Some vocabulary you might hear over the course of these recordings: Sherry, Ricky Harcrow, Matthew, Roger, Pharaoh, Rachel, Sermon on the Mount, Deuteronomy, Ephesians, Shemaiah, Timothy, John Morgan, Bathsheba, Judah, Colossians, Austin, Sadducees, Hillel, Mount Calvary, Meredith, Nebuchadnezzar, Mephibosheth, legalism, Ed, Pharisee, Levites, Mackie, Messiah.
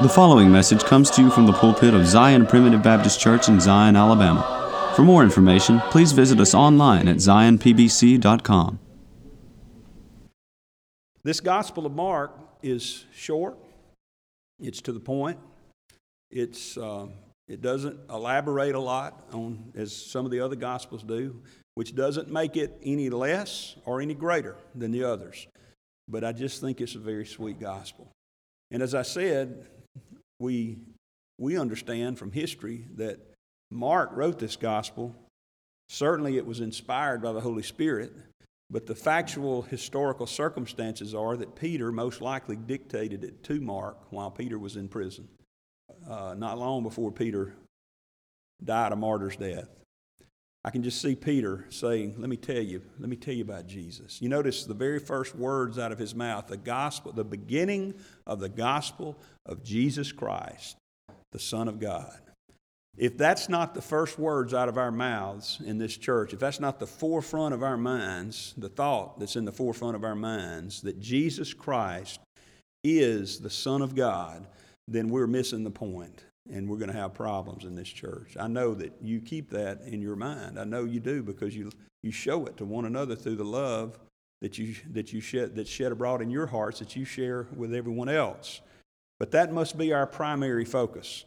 The following message comes to you from the pulpit of Zion Primitive Baptist Church in Zion, Alabama. For more information, please visit us online at zionpbc.com. This Gospel of Mark is short. It's to the point. It doesn't elaborate a lot on as some of the other Gospels do, which doesn't make it any less or any greater than the others. But I just think it's a very sweet Gospel. And as I said, we understand from history that Mark wrote this gospel. Certainly it was inspired by the Holy Spirit, but the factual historical circumstances are that Peter most likely dictated it to Mark while Peter was in prison, not long before Peter died a martyr's death. I can just see Peter saying, let me tell you about Jesus. You notice the very first words out of his mouth, the gospel, the beginning of the gospel of Jesus Christ, the Son of God. If that's not the first words out of our mouths in this church, if that's not the forefront of our minds, the thought that's in the forefront of our minds, that Jesus Christ is the Son of God, then we're missing the point. And we're going to have problems in this church. I know that you keep that in your mind. I know you do, because you show it to one another through the love that you shed abroad in your hearts, that you share with everyone else. But that must be our primary focus.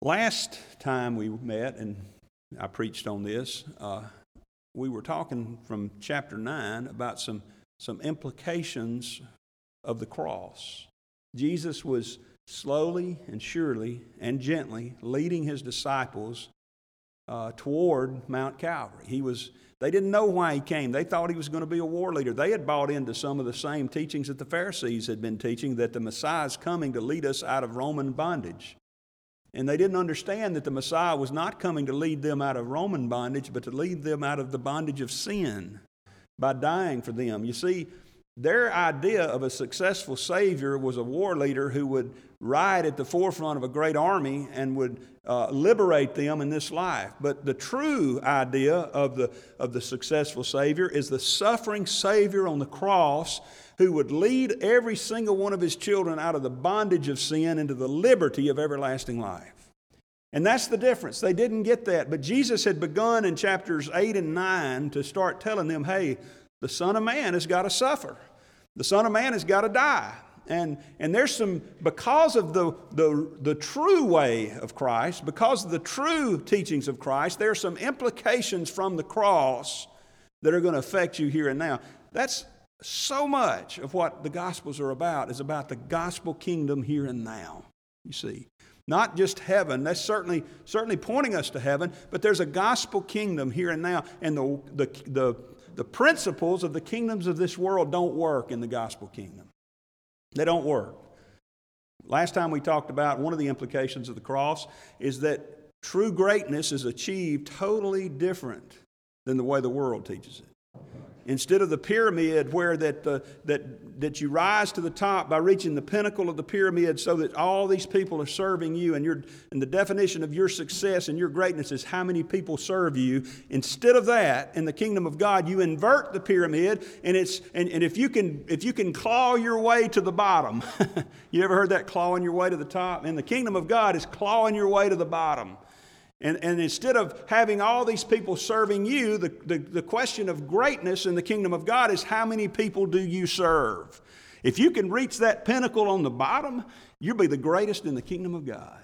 Last time we met, and I preached on this, we were talking from chapter 9 about some implications of the cross. Jesus was slowly and surely and gently leading his disciples toward Mount Calvary. They didn't know why he came. They thought he was going to be a war leader. They had bought into some of the same teachings that the Pharisees had been teaching, that the Messiah is coming to lead us out of Roman bondage. And they didn't understand that the Messiah was not coming to lead them out of Roman bondage, but to lead them out of the bondage of sin by dying for them. You see, their idea of a successful Savior was a war leader who would ride at the forefront of a great army and would liberate them in this life. But the true idea of the successful Savior is the suffering Savior on the cross, who would lead every single one of his children out of the bondage of sin into the liberty of everlasting life. And that's the difference. They didn't get that. But Jesus had begun in chapters 8 and 9 to start telling them, hey, the Son of Man has got to suffer. The Son of Man has got to die. And there's some, because of the true way of Christ, because of the true teachings of Christ, there are some implications from the cross that are going to affect you here and now. That's so much of what the Gospels are about, is about the gospel kingdom here and now, you see. Not just heaven, that's certainly pointing us to heaven, but there's a gospel kingdom here and now, and the principles of the kingdoms of this world don't work in the gospel kingdom. They don't work. Last time we talked about one of the implications of the cross is that true greatness is achieved totally different than the way the world teaches it. Instead of the pyramid where that you rise to the top by reaching the pinnacle of the pyramid so that all these people are serving you, and the definition of your success and your greatness is how many people serve you. Instead of that, in the kingdom of God, you invert the pyramid, and if you can claw your way to the bottom. You ever heard that, clawing your way to the top? In the kingdom of God, it's clawing your way to the bottom. And instead of having all these people serving you, the question of greatness in the kingdom of God is, how many people do you serve? If you can reach that pinnacle on the bottom, you'll be the greatest in the kingdom of God.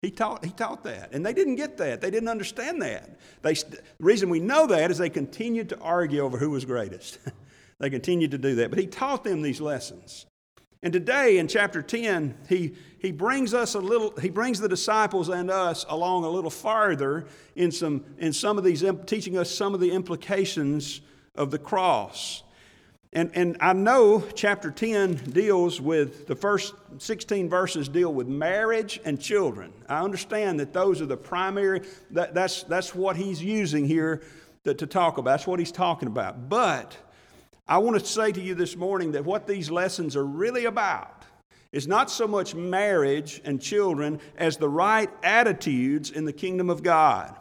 He taught that, and they didn't get that. They didn't understand that. The reason we know that is they continued to argue over who was greatest. They continued to do that, but he taught them these lessons. And today in chapter 10, he brings us he brings the disciples and us along a little farther in some of these, teaching us some of the implications of the cross. And I know chapter 10 deals with, the first 16 verses deal with marriage and children. I understand that those are the primary, that's what he's using here to talk about. That's what he's talking about. But I want to say to you this morning that what these lessons are really about is not so much marriage and children as the right attitudes in the kingdom of God.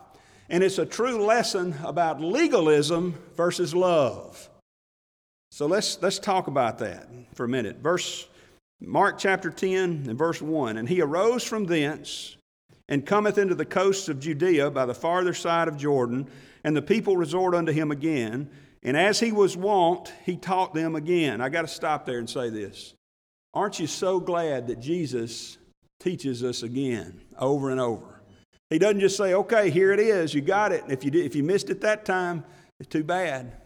And it's a true lesson about legalism versus love. So let's talk about that for a minute. Verse Mark chapter 10 and verse 1, "And he arose from thence and cometh into the coasts of Judea by the farther side of Jordan, and the people resort unto him again. And as he was wont, he taught them again." I got to stop there and say this. Aren't you so glad that Jesus teaches us again over and over? He doesn't just say, okay, here it is, you got it. And if you missed it that time, it's too bad.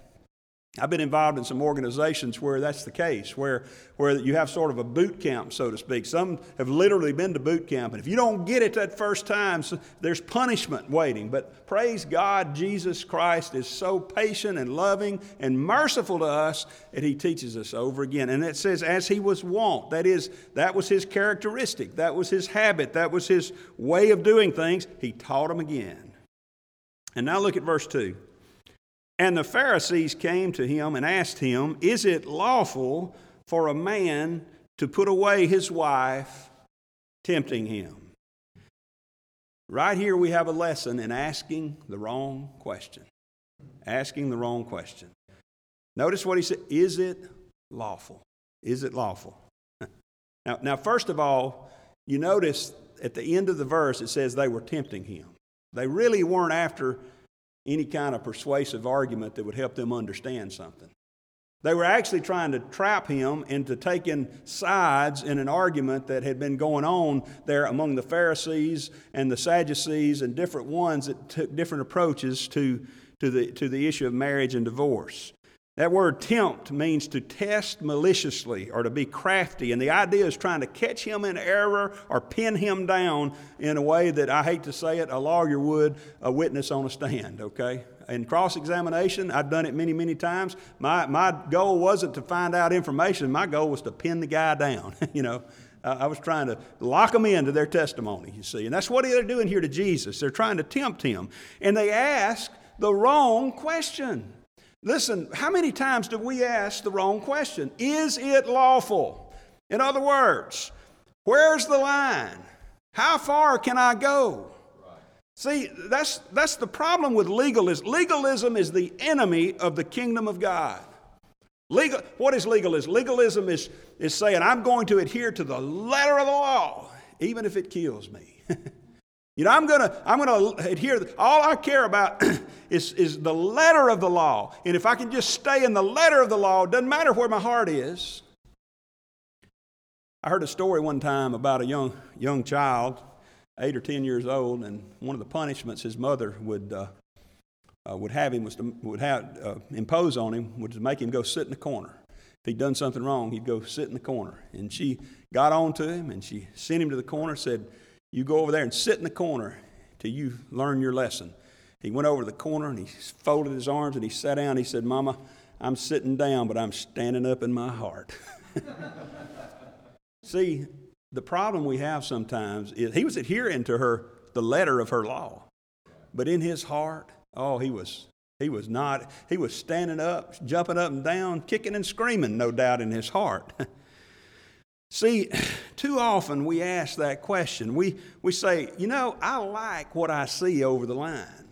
I've been involved in some organizations where that's the case, where you have sort of a boot camp, so to speak. Some have literally been to boot camp, and if you don't get it that first time, there's punishment waiting. But praise God, Jesus Christ is so patient and loving and merciful to us that he teaches us over again. And it says, as he was wont, that is, that was his characteristic, that was his habit, that was his way of doing things. He taught them again. And now look at verse 2. "And the Pharisees came to him and asked him, Is it lawful for a man to put away his wife, tempting him?" Right here we have a lesson in asking the wrong question. Asking the wrong question. Notice what he said. Is it lawful? Is it lawful? Now, first of all, you notice at the end of the verse it says they were tempting him. They really weren't after any kind of persuasive argument that would help them understand something. They were actually trying to trap him into taking sides in an argument that had been going on there among the Pharisees and the Sadducees and different ones that took different approaches to the issue of marriage and divorce. That word tempt means to test maliciously or to be crafty, and the idea is trying to catch him in error or pin him down in a way that, I hate to say it, a lawyer would, a witness on a stand, okay? In cross-examination, I've done it many, many times. My goal wasn't to find out information. My goal was to pin the guy down, you know. I was trying to lock them into their testimony, you see, and that's what they're doing here to Jesus. They're trying to tempt him, and they ask the wrong question. Listen, how many times do we ask the wrong question? Is it lawful? In other words, where's the line? How far can I go? Right. See, that's the problem with legalism. Legalism is the enemy of the kingdom of God. What is legalism? Legalism is saying, I'm going to adhere to the letter of the law, even if it kills me. You know, I'm gonna adhere. All I care about is the letter of the law. And if I can just stay in the letter of the law, it doesn't matter where my heart is. I heard a story one time about a young child, 8 or 10 years old, and one of the punishments his mother would impose on him was to make him go sit in the corner. If he'd done something wrong, he'd go sit in the corner. And she got on to him and she sent him to the corner, said, "You go over there and sit in the corner till you learn your lesson." He went over to the corner and he folded his arms and he sat down. He said, "Mama, I'm sitting down, but I'm standing up in my heart." See, the problem we have sometimes is he was adhering to the letter of her law, but in his heart, oh, he was not. He was standing up, jumping up and down, kicking and screaming, no doubt in his heart. See, too often we ask that question. We say, you know, I like what I see over the line.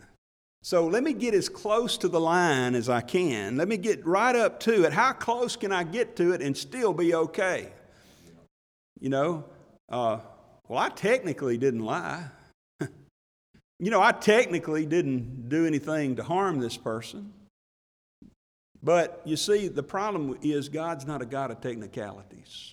So let me get as close to the line as I can. Let me get right up to it. How close can I get to it and still be okay? You know, well, I technically didn't lie. You know, I technically didn't do anything to harm this person. But you see, the problem is God's not a God of technicalities.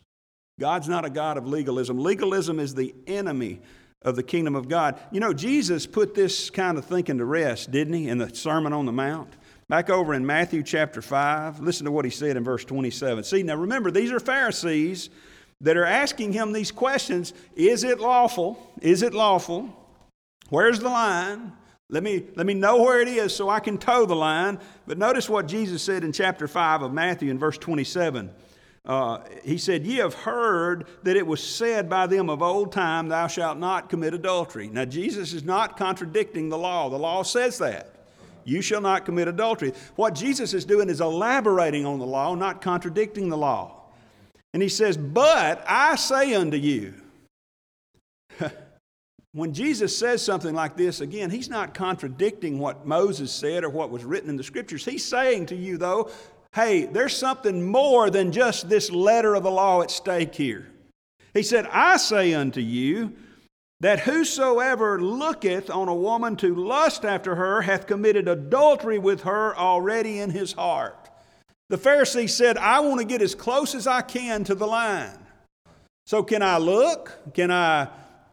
God's not a God of legalism. Legalism is the enemy of the kingdom of God. You know, Jesus put this kind of thinking to rest, didn't he, in the Sermon on the Mount? Back over in Matthew chapter 5, listen to what he said in verse 27. See, now remember, these are Pharisees that are asking him these questions. Is it lawful? Is it lawful? Where's the line? Let me know where it is so I can toe the line. But notice what Jesus said in chapter 5 of Matthew in verse 27. He said, "Ye have heard that it was said by them of old time, Thou shalt not commit adultery." Now, Jesus is not contradicting the law. The law says that. You shall not commit adultery. What Jesus is doing is elaborating on the law, not contradicting the law. And he says, "But I say unto you." When Jesus says something like this, again, he's not contradicting what Moses said or what was written in the Scriptures. He's saying to you, though, hey, there's something more than just this letter of the law at stake here. He said, I say unto you, that whosoever looketh on a woman to lust after her hath committed adultery with her already in his heart. The Pharisee said, I want to get as close as I can to the line. So can I look? Can I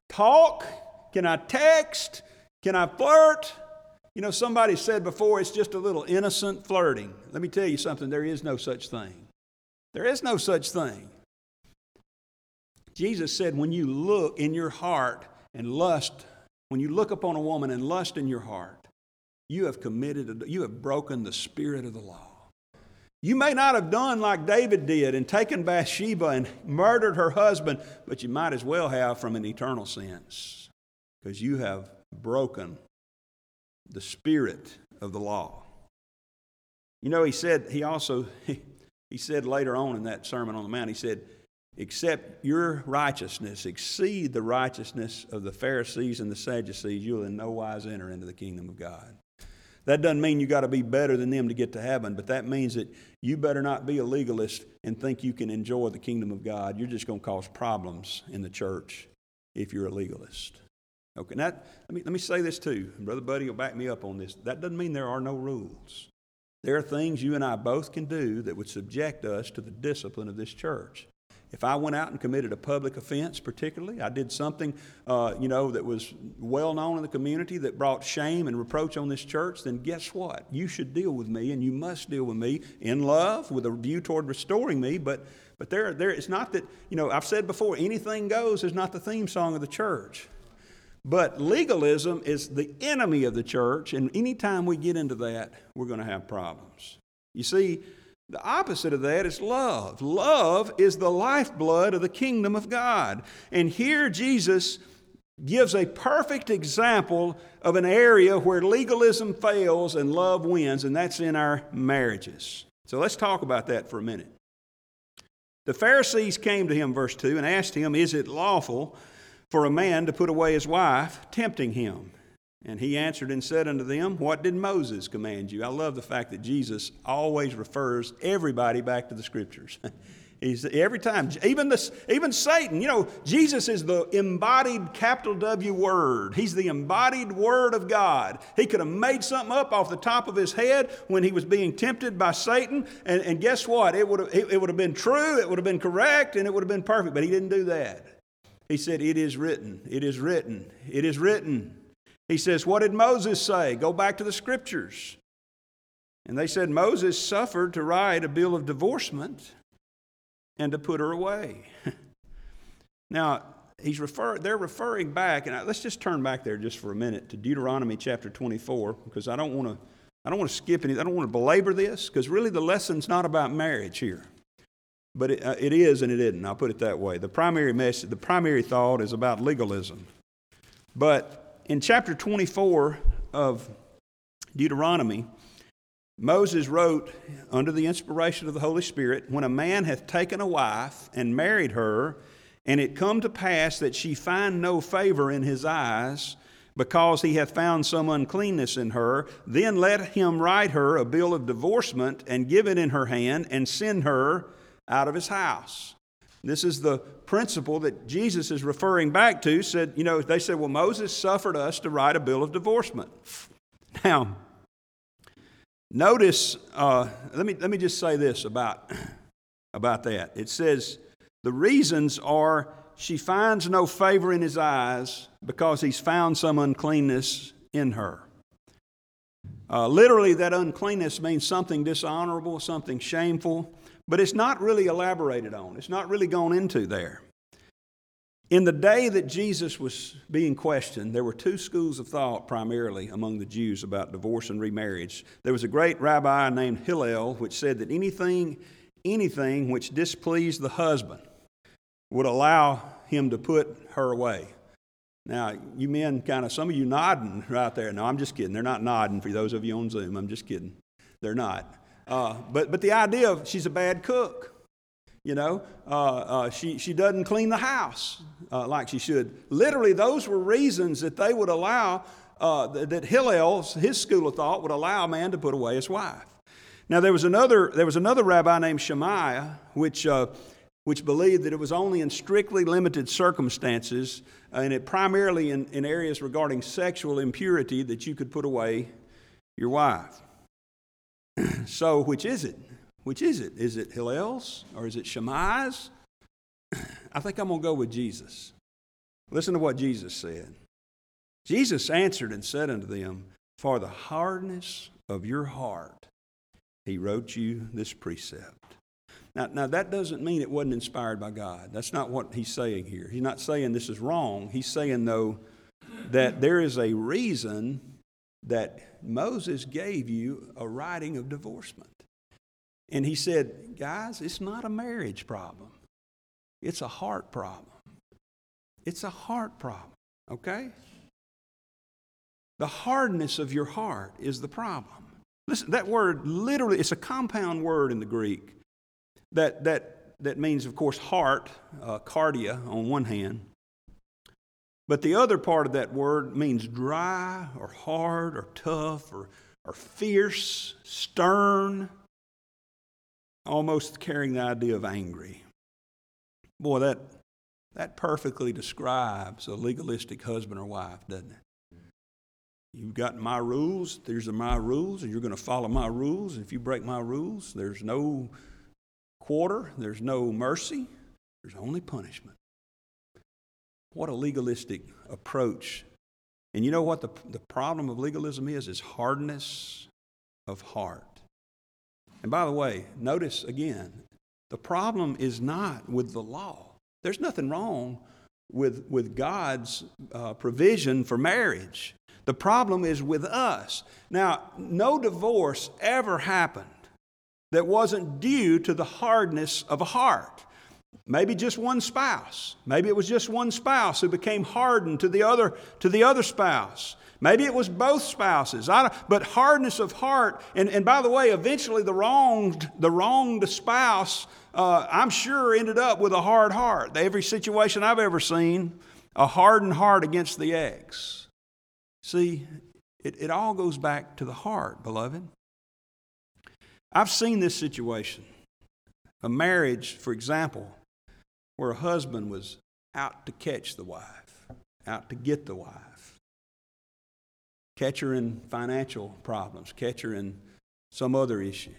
talk? Can I text? Can I flirt? You know, somebody said before, it's just a little innocent flirting. Let me tell you something, there is no such thing. There is no such thing. Jesus said, when you look in your heart and lust, when you look upon a woman and lust in your heart, you have broken the spirit of the law. You may not have done like David did and taken Bathsheba and murdered her husband, but you might as well have from an eternal sense, because you have broken the spirit of the law. You know, he said later on in that Sermon on the Mount, he said, except your righteousness exceed the righteousness of the Pharisees and the Sadducees, you'll in no wise enter into the kingdom of God. That doesn't mean you got to be better than them to get to heaven, but that means that you better not be a legalist and think you can enjoy the kingdom of God. You're just going to cause problems in the church if you're a legalist. Okay, now let me say this too, and Brother Buddy will back me up on this. That doesn't mean there are no rules. There are things you and I both can do that would subject us to the discipline of this church. If I went out and committed a public offense, particularly, I did something, that was well known in the community that brought shame and reproach on this church, then guess what? You should deal with me, and you must deal with me in love, with a view toward restoring me. But there, it's not that, I've said before, anything goes is not the theme song of the church. But legalism is the enemy of the church, and any time we get into that, we're going to have problems. You see, the opposite of that is love. Love is the lifeblood of the kingdom of God. And here Jesus gives a perfect example of an area where legalism fails and love wins, and that's in our marriages. So let's talk about that for a minute. The Pharisees came to him, verse 2, and asked him, is it lawful for a man to put away his wife, tempting him? And he answered and said unto them, what did Moses command you? I love the fact that Jesus always refers everybody back to the Scriptures. Every time, even Satan. Jesus is the embodied capital W Word. He's the embodied Word of God. He could have made something up off the top of his head when he was being tempted by Satan, and guess what? It would have been true, it would have been correct, and it would have been perfect, but he didn't do that. He said, it is written, it is written, it is written. He says, what did Moses say? Go back to the Scriptures. And they said, Moses suffered to write a bill of divorcement and to put her away. Now, they're referring back, and let's just turn back there just for a minute to Deuteronomy chapter 24, because I don't want to skip anything. I don't want to belabor this, because really the lesson's not about marriage here. But it is and it isn't. I'll put it that way. The primary message, the primary thought is about legalism. But in chapter 24 of Deuteronomy, Moses wrote, under the inspiration of the Holy Spirit, when a man hath taken a wife and married her, and it come to pass that she find no favor in his eyes, because he hath found some uncleanness in her, then let him write her a bill of divorcement and give it in her hand and send her out of his house. This is the principle that Jesus is referring back to. Said, they said, well, Moses suffered us to write a bill of divorcement. Now, notice. Let me just say this about that. It says the reasons are she finds no favor in his eyes because he's found some uncleanness in her. Literally, that uncleanness means something dishonorable, something shameful. But it's not really elaborated on. It's not really gone into there. In the day that Jesus was being questioned, there were two schools of thought primarily among the Jews about divorce and remarriage. There was a great rabbi named Hillel, which said that anything which displeased the husband would allow him to put her away. Now, you men some of you nodding right there. No, I'm just kidding. They're not nodding for those of you on Zoom. I'm just kidding. They're not. But the idea of she's a bad cook, she doesn't clean the house like she should. Literally, those were reasons that they would allow, that Hillel's, his school of thought, would allow a man to put away his wife. Now, there was another rabbi named Shemaiah, which which believed that it was only in strictly limited circumstances, and it primarily in areas regarding sexual impurity, that you could put away your wife. So, which is it? Which is it? Is it Hillel's or is it Shemaiah's? I think I'm going to go with Jesus. Listen to what Jesus said. Jesus answered and said unto them, "For the hardness of your heart, he wrote you this precept." Now that doesn't mean it wasn't inspired by God. That's not what he's saying here. He's not saying this is wrong. He's saying, though, that there is a reason that Moses gave you a writing of divorcement. And he said, guys, it's not a marriage problem. It's a heart problem. It's a heart problem, okay? The hardness of your heart is the problem. Listen, that word literally, it's a compound word in the Greek that means, of course, heart, cardia on one hand. But the other part of that word means dry or hard or tough or fierce, stern, almost carrying the idea of angry. Boy, that perfectly describes a legalistic husband or wife, doesn't it? You've got my rules, there's my rules, and you're going to follow my rules. If you break my rules, there's no quarter, there's no mercy, there's only punishment. What a legalistic approach. And you know what the problem of legalism is hardness of heart. And by the way, notice again, the problem is not with the law. There's nothing wrong with God's provision for marriage. The problem is with us. Now, no divorce ever happened that wasn't due to the hardness of a heart. Maybe just one spouse. Maybe it was just one spouse who became hardened to the other spouse. Maybe it was both spouses. But hardness of heart, and by the way, eventually the wronged spouse, I'm sure, ended up with a hard heart. Every situation I've ever seen, a hardened heart against the ex. See, it all goes back to the heart, beloved. I've seen this situation. A marriage, for example, where a husband was out to catch the wife, out to get the wife. Catch her in financial problems, catch her in some other issue,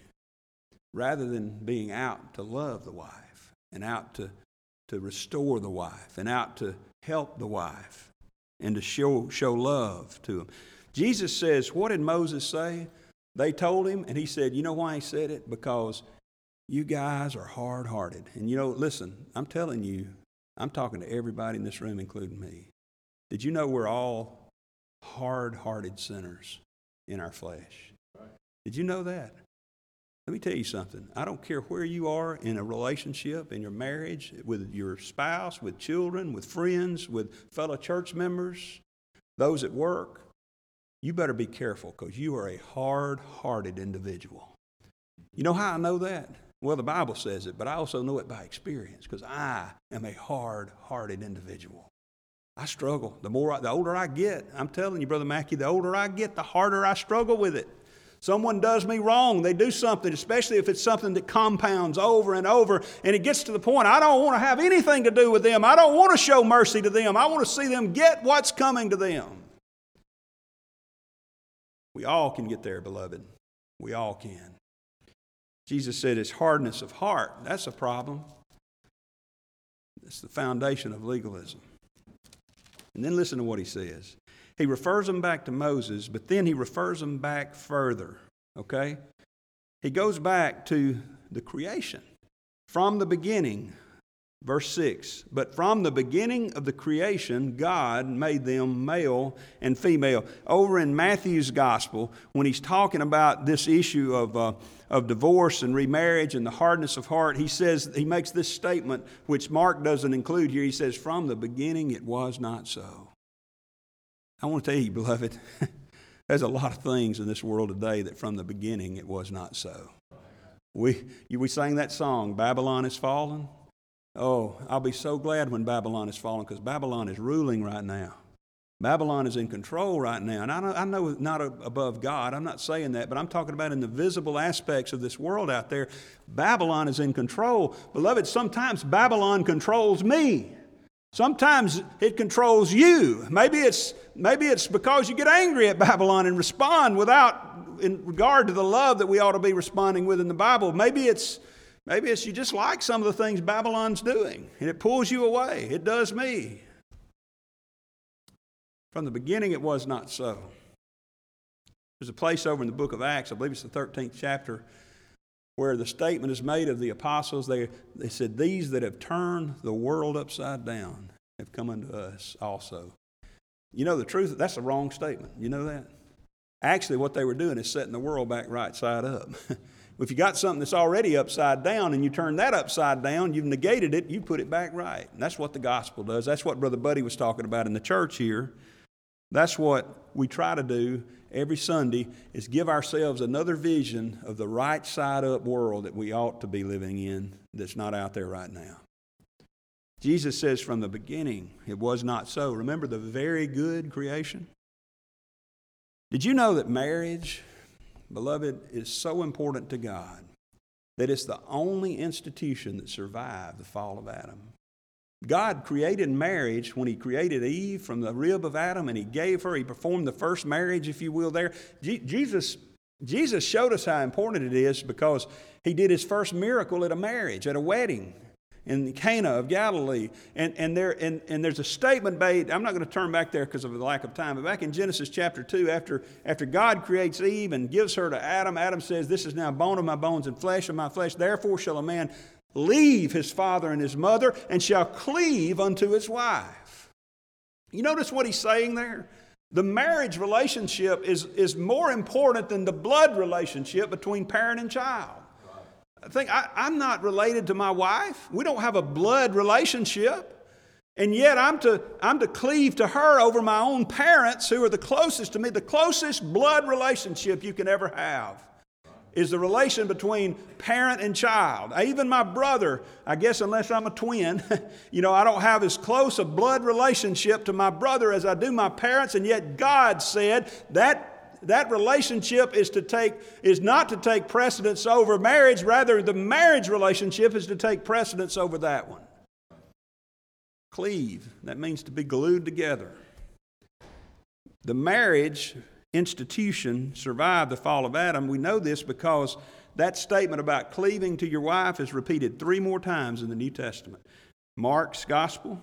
rather than being out to love the wife and out to restore the wife and out to help the wife and to show love to them. Jesus says, what did Moses say? They told him, and he said, you know why he said it? Because you guys are hard-hearted. And you know, listen, I'm telling you, I'm talking to everybody in this room, including me. Did you know we're all hard-hearted sinners in our flesh? Right. Did you know that? Let me tell you something. I don't care where you are in a relationship, in your marriage, with your spouse, with children, with friends, with fellow church members, those at work. You better be careful, because you are a hard-hearted individual. You know how I know that? Well, the Bible says it, but I also know it by experience, because I am a hard-hearted individual. I struggle. The older I get, I'm telling you, Brother Mackie, the older I get, the harder I struggle with it. Someone does me wrong. They do something, especially if it's something that compounds over and over, and it gets to the point I don't want to have anything to do with them. I don't want to show mercy to them. I want to see them get what's coming to them. We all can get there, beloved. We all can. Jesus said it's hardness of heart. That's a problem. That's the foundation of legalism. And then listen to what he says. He refers them back to Moses, but then he refers them back further, okay? He goes back to the creation. From the beginning, verse 6, but from the beginning of the creation, God made them male and female. Over in Matthew's gospel, when he's talking about this issue of divorce and remarriage and the hardness of heart, he says, he makes this statement, which Mark doesn't include here. He says, from the beginning it was not so. I want to tell you, beloved, there's a lot of things in this world today that from the beginning it was not so. We sang that song, Babylon is Fallen. Oh, I'll be so glad when Babylon is fallen, because Babylon is ruling right now. Babylon is in control right now. And I know not above God. I'm not saying that, but I'm talking about in the visible aspects of this world out there. Babylon is in control. Beloved, sometimes Babylon controls me. Sometimes it controls you. Maybe it's because you get angry at Babylon and respond in regard to the love that we ought to be responding with in the Bible. Maybe it's you just like some of the things Babylon's doing, and it pulls you away. It does me. From the beginning, it was not so. There's a place over in the book of Acts, I believe it's the 13th chapter, where the statement is made of the apostles. They said, "These that have turned the world upside down have come unto us also." You know the truth? That's a wrong statement. You know that? Actually, what they were doing is setting the world back right side up. If you got something that's already upside down and you turn that upside down, you've negated it, you put it back right. And that's what the gospel does. That's what Brother Buddy was talking about in the church here. That's what we try to do every Sunday, is give ourselves another vision of the right side up world that we ought to be living in that's not out there right now. Jesus says from the beginning, it was not so. Remember the very good creation? Did you know that marriage, beloved, is so important to God that it's the only institution that survived the fall of Adam? God created marriage when He created Eve from the rib of Adam, and He gave her, He performed the first marriage, if you will, there. Jesus showed us how important it is because He did His first miracle at a marriage, at a wedding in Cana of Galilee. And there's a statement made. I'm not going to turn back there because of the lack of time, but back in Genesis chapter 2, after God creates Eve and gives her to Adam, Adam says, "This is now bone of my bones and flesh of my flesh. Therefore shall a man leave his father and his mother, and shall cleave unto his wife." You notice what he's saying there? The marriage relationship is more important than the blood relationship between parent and child. I think I'm not related to my wife. We don't have a blood relationship. And yet I'm to cleave to her over my own parents, who are the closest to me. The closest blood relationship you can ever have is the relation between parent and child. Even my brother, I guess, unless I'm a twin, I don't have as close a blood relationship to my brother as I do my parents. And yet God said that relationship is not to take precedence over marriage. Rather, the marriage relationship is to take precedence over that one. Cleave, that means to be glued together. The marriage institution survived the fall of Adam. We know this because that statement about cleaving to your wife is repeated three more times in the New Testament. Mark's gospel,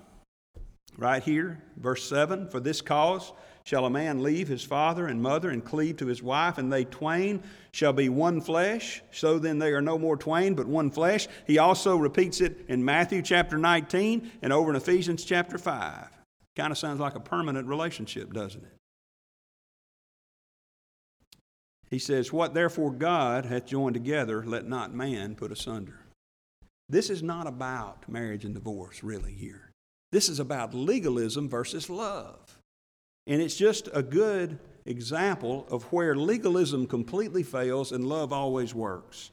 right here, verse 7, "For this cause shall a man leave his father and mother and cleave to his wife, and they twain shall be one flesh. So then they are no more twain, but one flesh." He also repeats it in Matthew chapter 19 and over in Ephesians chapter 5. Kind of sounds like a permanent relationship, doesn't it? He says, "What therefore God hath joined together, let not man put asunder." This is not about marriage and divorce, really, here. This is about legalism versus love. And it's just a good example of where legalism completely fails and love always works.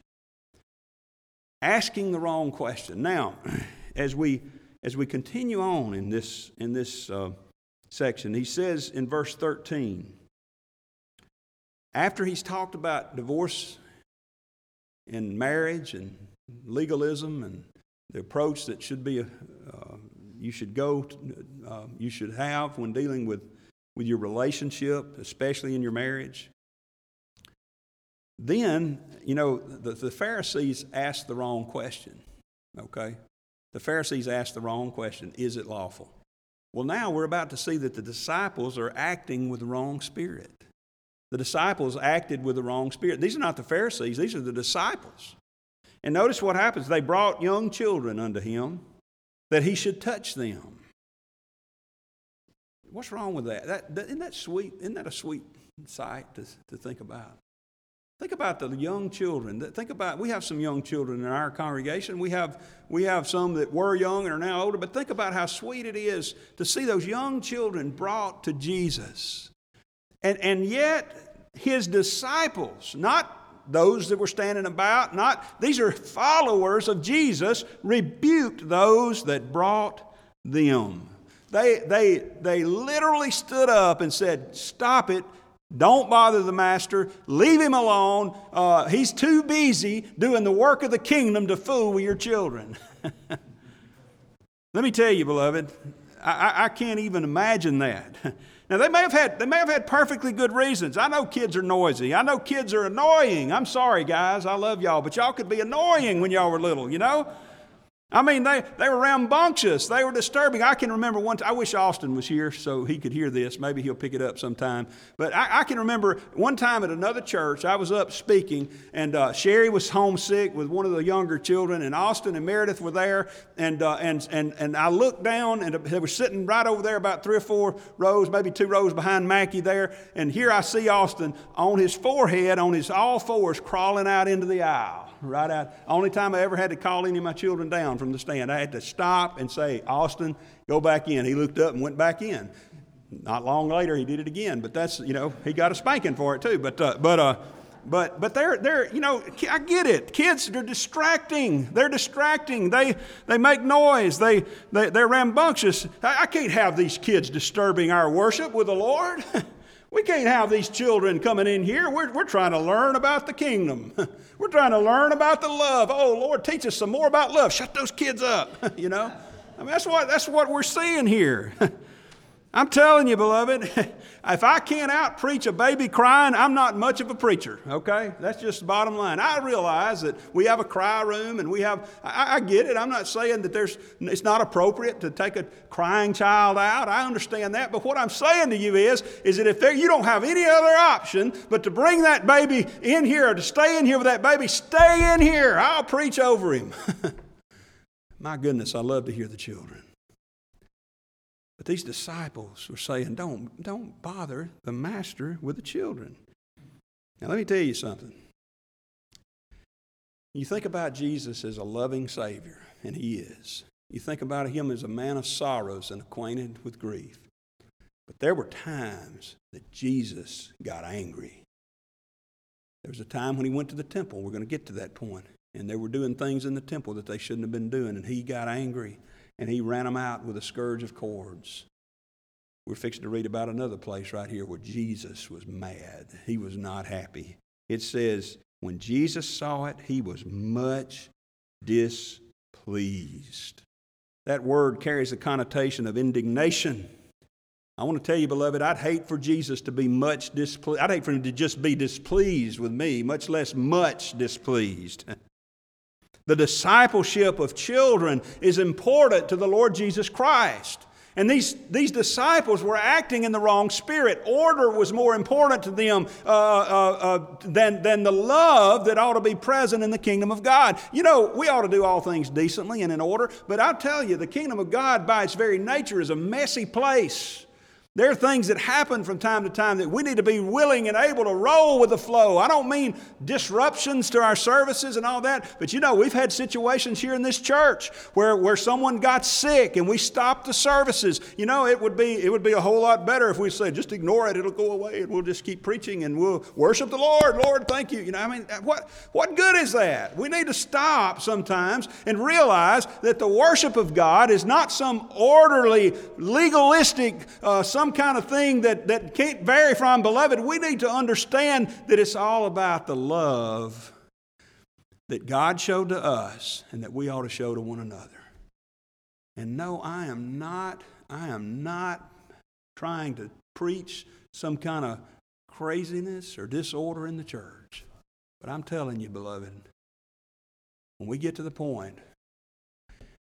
Asking the wrong question. Now, as we continue on in this section, he says in verse 13, after he's talked about divorce and marriage and legalism and the approach that should be you should have when dealing with your relationship, especially in your marriage, then the Pharisees asked the wrong question. Okay, the Pharisees asked the wrong question: is it lawful? Well, now we're about to see that the disciples are acting with the wrong spirit. The disciples acted with the wrong spirit. These are not the Pharisees. These are the disciples. And notice what happens. They brought young children unto him that he should touch them. What's wrong with that? Isn't that sweet? Isn't that a sweet sight to think about? Think about the young children. Think about, we have some young children in our congregation. We have some that were young and are now older. But think about how sweet it is to see those young children brought to Jesus. And yet, his disciples, not those that were standing about, these are followers of Jesus, rebuked those that brought them. They literally stood up and said, "Stop it. Don't bother the master. Leave him alone. He's too busy doing the work of the kingdom to fool with your children." Let me tell you, beloved, I can't even imagine that. Now, they may have had perfectly good reasons. I know kids are noisy. I know kids are annoying. I'm sorry, guys. I love y'all, but y'all could be annoying when y'all were little, you know? I mean, they were rambunctious. They were disturbing. I can remember one time. I wish Austin was here so he could hear this. Maybe he'll pick it up sometime. But I can remember one time at another church, I was up speaking, and Sherry was homesick with one of the younger children, and Austin and Meredith were there. And I looked down, and they were sitting right over there about three or four rows, maybe two rows behind Mackie there. And here I see Austin on his forehead, on his all fours, crawling out into the aisle. Right out. Only time I ever had to call any of my children down from the stand, I had to stop and say, "Austin, go back in." He looked up and went back in. Not long later, he did it again. But that's, you know, he got a spanking for it too. But they're you know, I get it. Kids are distracting. They're distracting. They make noise. They're rambunctious. I can't have these kids disturbing our worship with the Lord. We can't have these children coming in here. We're trying to learn about the kingdom. We're trying to learn about the love. Oh, Lord, teach us some more about love. Shut those kids up, you know. I mean, that's what we're seeing here. I'm telling you, beloved, if I can't out-preach a baby crying, I'm not much of a preacher, okay? That's just the bottom line. I realize that we have a cry room and we have, I get it. I'm not saying that it's not appropriate to take a crying child out. I understand that. But what I'm saying to you is that if you don't have any other option but to bring that baby in here or to stay in here with that baby, stay in here. I'll preach over him. My goodness, I love to hear the children. But these disciples were saying, don't bother the master with the children. Now, let me tell you something. You think about Jesus as a loving Savior, and He is. You think about Him as a man of sorrows and acquainted with grief. But there were times that Jesus got angry. There was a time when He went to the temple. We're going to get to that point. And they were doing things in the temple that they shouldn't have been doing, and He got angry. And He ran them out with a scourge of cords. We're fixing to read about another place right here where Jesus was mad. He was not happy. It says, when Jesus saw it, He was much displeased. That word carries the connotation of indignation. I want to tell you, beloved, I'd hate for Jesus to be much displeased. I'd hate for Him to just be displeased with me, much less much displeased. The discipleship of children is important to the Lord Jesus Christ. And these disciples were acting in the wrong spirit. Order was more important to them than the love that ought to be present in the kingdom of God. You know, we ought to do all things decently and in order, but I'll tell you, the kingdom of God by its very nature is a messy place. There are things that happen from time to time that we need to be willing and able to roll with the flow. I don't mean disruptions to our services and all that, but you know, we've had situations here in this church where someone got sick and we stopped the services. You know, it would be a whole lot better if we said, just ignore it, it'll go away, and we'll just keep preaching and we'll worship the Lord. Lord, thank you. You know, I mean, what good is that? We need to stop sometimes and realize that the worship of God is not some orderly, legalistic, some kind of thing that can't vary from, beloved. We need to understand that it's all about the love that God showed to us and that we ought to show to one another. And no, I am not trying to preach some kind of craziness or disorder in the church. But I'm telling you, beloved, when we get to the point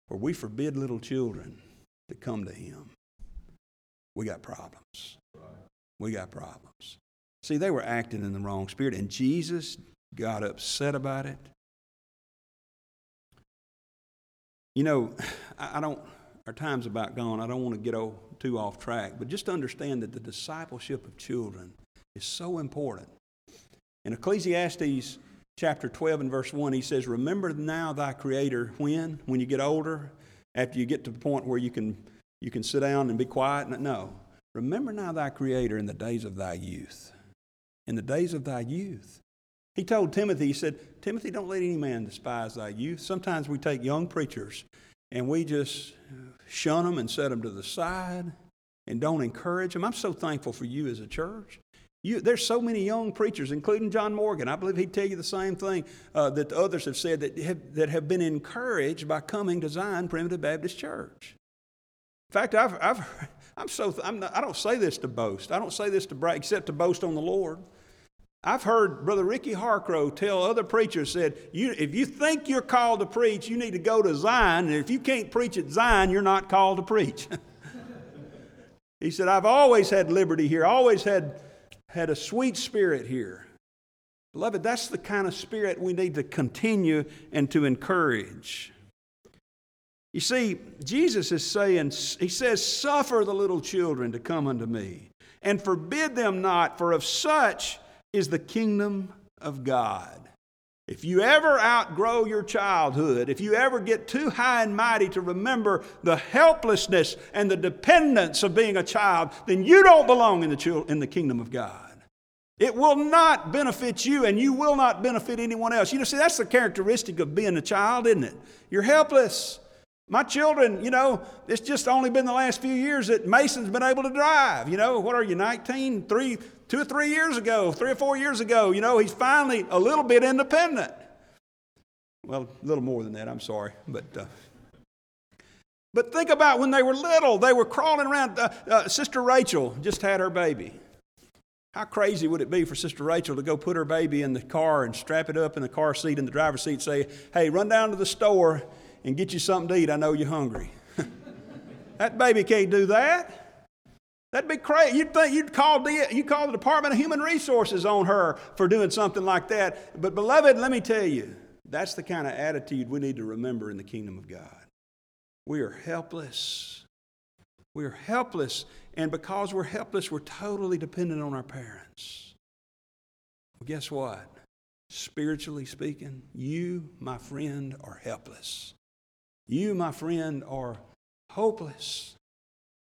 where we forbid little children to come to Him, we got problems. We got problems. See, they were acting in the wrong spirit, and Jesus got upset about it. You know, our time's about gone. I don't want to get too off track, but just understand that the discipleship of children is so important. In Ecclesiastes chapter 12 and verse 1, he says, "Remember now thy Creator when? When you get older, after you get to the point where you can sit down and be quiet." No. Remember now thy Creator in the days of thy youth. In the days of thy youth. He told Timothy, he said, "Timothy, don't let any man despise thy youth." Sometimes we take young preachers and we just shun them and set them to the side and don't encourage them. I'm so thankful for you as a church. There's so many young preachers, including John Morgan. I believe he'd tell you the same thing that the others have said that have been encouraged by coming to Zion Primitive Baptist Church. In fact, I don't say this to boast. I don't say this to brag, except to boast on the Lord. I've heard Brother Ricky Harcrow tell other preachers, said, if you think you're called to preach, you need to go to Zion, and if you can't preach at Zion, you're not called to preach. He said, I've always had liberty here, always had a sweet spirit here. Beloved, that's the kind of spirit we need to continue and to encourage. You see, Jesus is saying, he says, suffer the little children to come unto me, and forbid them not, for of such is the kingdom of God. If you ever outgrow your childhood, if you ever get too high and mighty to remember the helplessness and the dependence of being a child, then you don't belong in the kingdom of God. It will not benefit you, and you will not benefit anyone else. You know, see, that's the characteristic of being a child, isn't it? You're helpless. My children, it's just only been the last few years that Mason's been able to drive. What are you, 19? 3 or 4 years ago, he's finally a little bit independent. Well, a little more than that, I'm sorry. But think about when they were little. They were crawling around. Sister Rachel just had her baby. How crazy would it be for Sister Rachel to go put her baby in the car and strap it up in the car seat, in the driver's seat, and say, hey, run down to the store and get you something to eat. I know you're hungry. That baby can't do that. That'd be crazy. You'd think you'd call the Department of Human Resources on her for doing something like that. But beloved, let me tell you, that's the kind of attitude we need to remember in the kingdom of God. We are helpless. We are helpless. And because we're helpless, we're totally dependent on our parents. Well, guess what? Spiritually speaking, you, my friend, are helpless. You, my friend, are hopeless.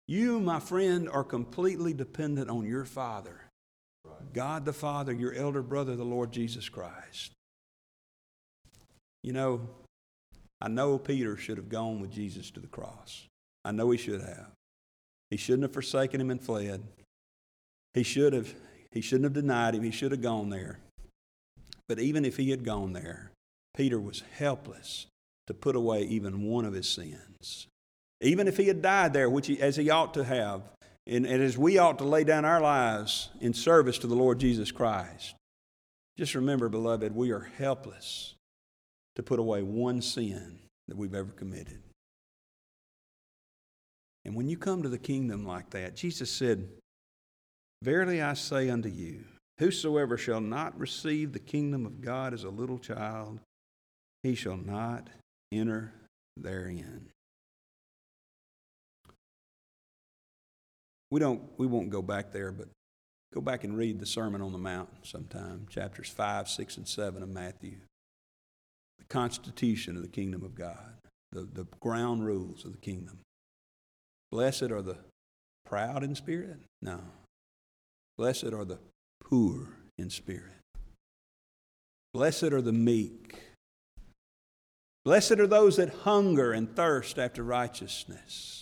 You, my friend, are completely dependent on your Father, God the Father, your elder brother, the Lord Jesus Christ. I know Peter should have gone with Jesus to the cross. I know he should have. He shouldn't have forsaken him and fled. He shouldn't have denied him. He should have gone there. But even if he had gone there, Peter was helpless to put away even one of his sins. Even if he had died there, as he ought to have, and as we ought to lay down our lives in service to the Lord Jesus Christ. Just remember, beloved, we are helpless to put away one sin that we've ever committed. And when you come to the kingdom like that, Jesus said, verily I say unto you, whosoever shall not receive the kingdom of God as a little child, he shall not enter therein. We won't go back there, but go back and read the Sermon on the Mount sometime, chapters 5, 6, and 7 of Matthew. The constitution of the kingdom of God, the ground rules of the kingdom. Blessed are the proud in spirit? No. Blessed are the poor in spirit. Blessed are the meek. Blessed are those that hunger and thirst after righteousness.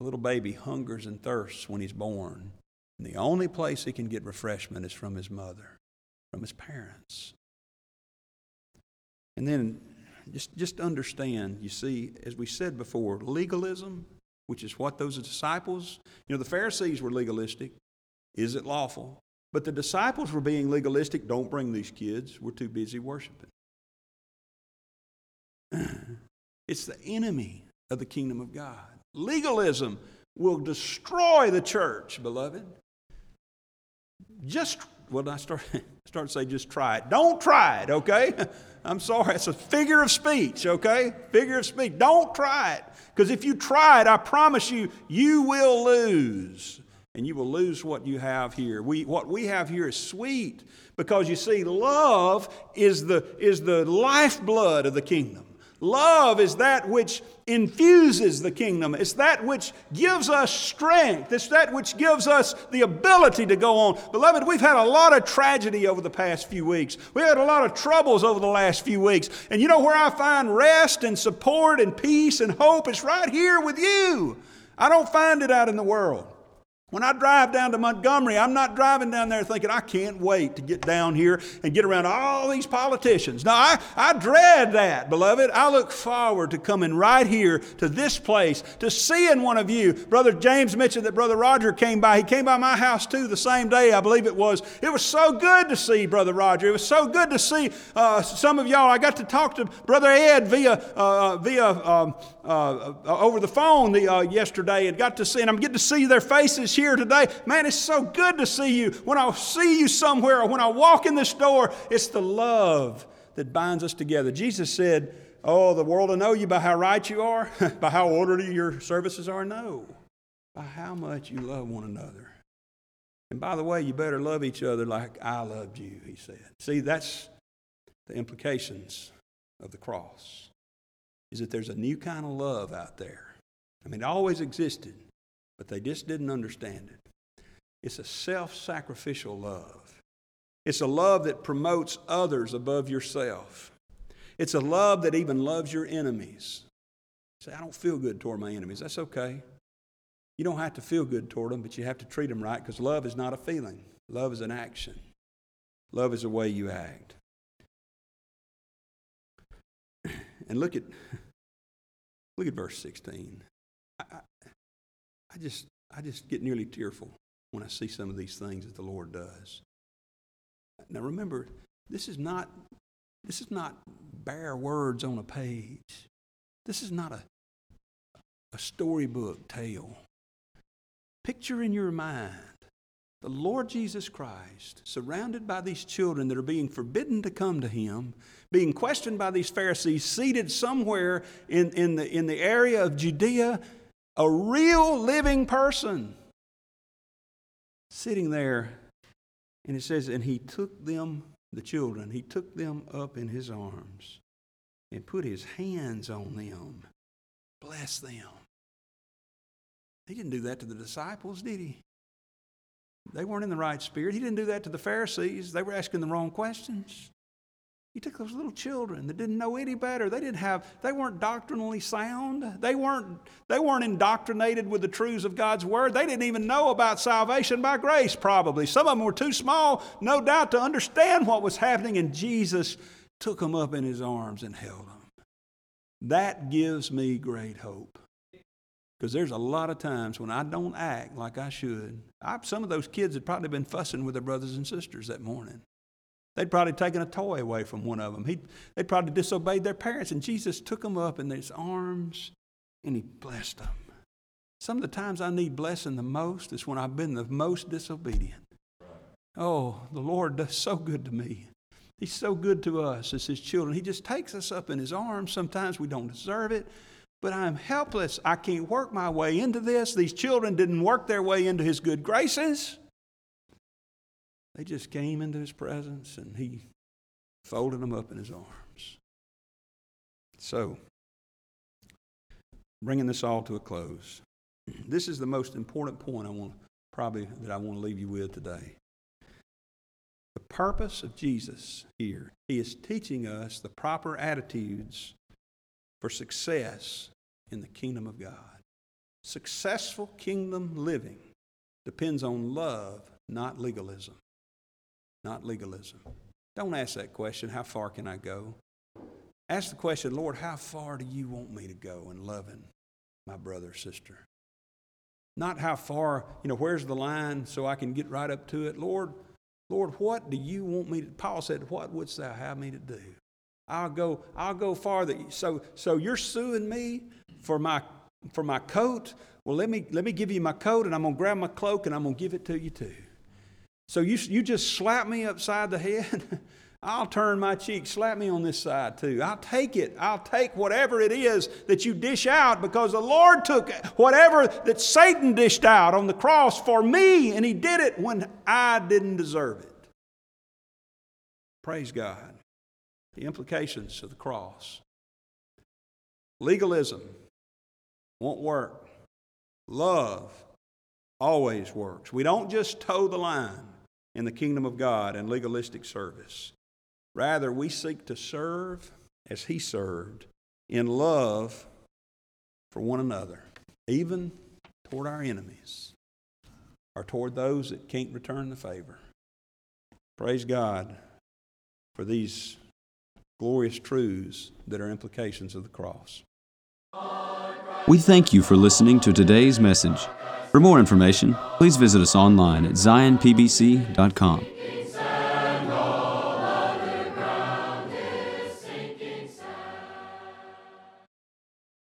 A little baby hungers and thirsts when he's born, and the only place he can get refreshment is from his mother, from his parents. And then just understand, you see, as we said before, legalism, which is what those disciples, the Pharisees were legalistic. Is it lawful? But the disciples were being legalistic. Don't bring these kids. We're too busy worshiping. It's the enemy of the kingdom of God. Legalism will destroy the church, beloved. I start to say just try it. Don't try it, okay? I'm sorry, it's a figure of speech, okay? Figure of speech. Don't try it. Because if you try it, I promise you, you will lose. And you will lose what you have here. What we have here is sweet. Because you see, love is the lifeblood of the kingdom. Love is that which infuses the kingdom. It's that which gives us strength. It's that which gives us the ability to go on. Beloved, we've had a lot of tragedy over the past few weeks. We've had a lot of troubles over the last few weeks. And you know where I find rest and support and peace and hope? It's right here with you. I don't find it out in the world. When I drive down to Montgomery, I'm not driving down there thinking, I can't wait to get down here and get around all these politicians. No, I dread that, beloved. I look forward to coming right here to this place, to seeing one of you. Brother James mentioned that Brother Roger came by. He came by my house, too, the same day, I believe it was. It was so good to see Brother Roger. It was so good to see some of y'all. I got to talk to Brother Ed over the phone yesterday and got to see, and I'm getting to see their faces here today. Man, it's so good to see you. When I see you somewhere or when I walk in this door, it's the love that binds us together. Jesus said, oh, the world will know you by how right you are, by how orderly your services are. No, by how much you love one another. And by the way, you better love each other like I loved you, he said. See, that's the implications of the cross, is that there's a new kind of love out there. I mean, it always existed, but they just didn't understand it. It's a self-sacrificial love. It's a love that promotes others above yourself. It's a love that even loves your enemies. You say, I don't feel good toward my enemies. That's okay. You don't have to feel good toward them, but you have to treat them right, because love is not a feeling. Love is an action. Love is the way you act. And look at verse 16. I just get nearly tearful when I see some of these things that the Lord does. Now remember, this is not bare words on a page. This is not a storybook tale. Picture in your mind the Lord Jesus Christ surrounded by these children that are being forbidden to come to him, being questioned by these Pharisees, seated somewhere in the area of Judea. A real living person sitting there, and it says, and he took them, the children, he took them up in his arms and put his hands on them, blessed them. He didn't do that to the disciples, did he? They weren't in the right spirit. He didn't do that to the Pharisees. They were asking the wrong questions. He took those little children that didn't know any better. They weren't doctrinally sound. They weren't indoctrinated with the truths of God's word. They didn't even know about salvation by grace, probably. Some of them were too small, no doubt, to understand what was happening, and Jesus took them up in his arms and held them. That gives me great hope. Because there's a lot of times when I don't act like I should. Some of those kids had probably been fussing with their brothers and sisters that morning. They'd probably taken a toy away from one of them. They'd probably disobeyed their parents. And Jesus took them up in his arms and he blessed them. Some of the times I need blessing the most is when I've been the most disobedient. Oh, the Lord does so good to me. He's so good to us as his children. He just takes us up in his arms. Sometimes we don't deserve it. But I'm helpless. I can't work my way into this. These children didn't work their way into his good graces. They just came into his presence and he folded them up in his arms. So, bringing this all to a close, this is the most important point I want to leave you with today. The purpose of Jesus here, he is teaching us the proper attitudes for success in the kingdom of God. Successful kingdom living depends on love, not legalism. Not legalism. Don't ask that question, how far can I go? Ask the question, Lord, how far do you want me to go in loving my brother or sister? Not how far, where's the line so I can get right up to it? Lord, what do you want me to do? Paul said, what wouldst thou have me to do? I'll go farther. So you're suing me for my coat? Well, let me give you my coat, and I'm going to grab my cloak, and I'm going to give it to you too. So you just slap me upside the head, I'll turn my cheek. Slap me on this side too. I'll take it. I'll take whatever it is that you dish out, because the Lord took whatever that Satan dished out on the cross for me, and he did it when I didn't deserve it. Praise God. The implications of the cross. Legalism won't work. Love always works. We don't just toe the line in the kingdom of God and legalistic service. Rather, we seek to serve as He served in love for one another, even toward our enemies or toward those that can't return the favor. Praise God for these glorious truths that are implications of the cross. We thank you for listening to today's message. For more information, please visit us online at zionpbc.com.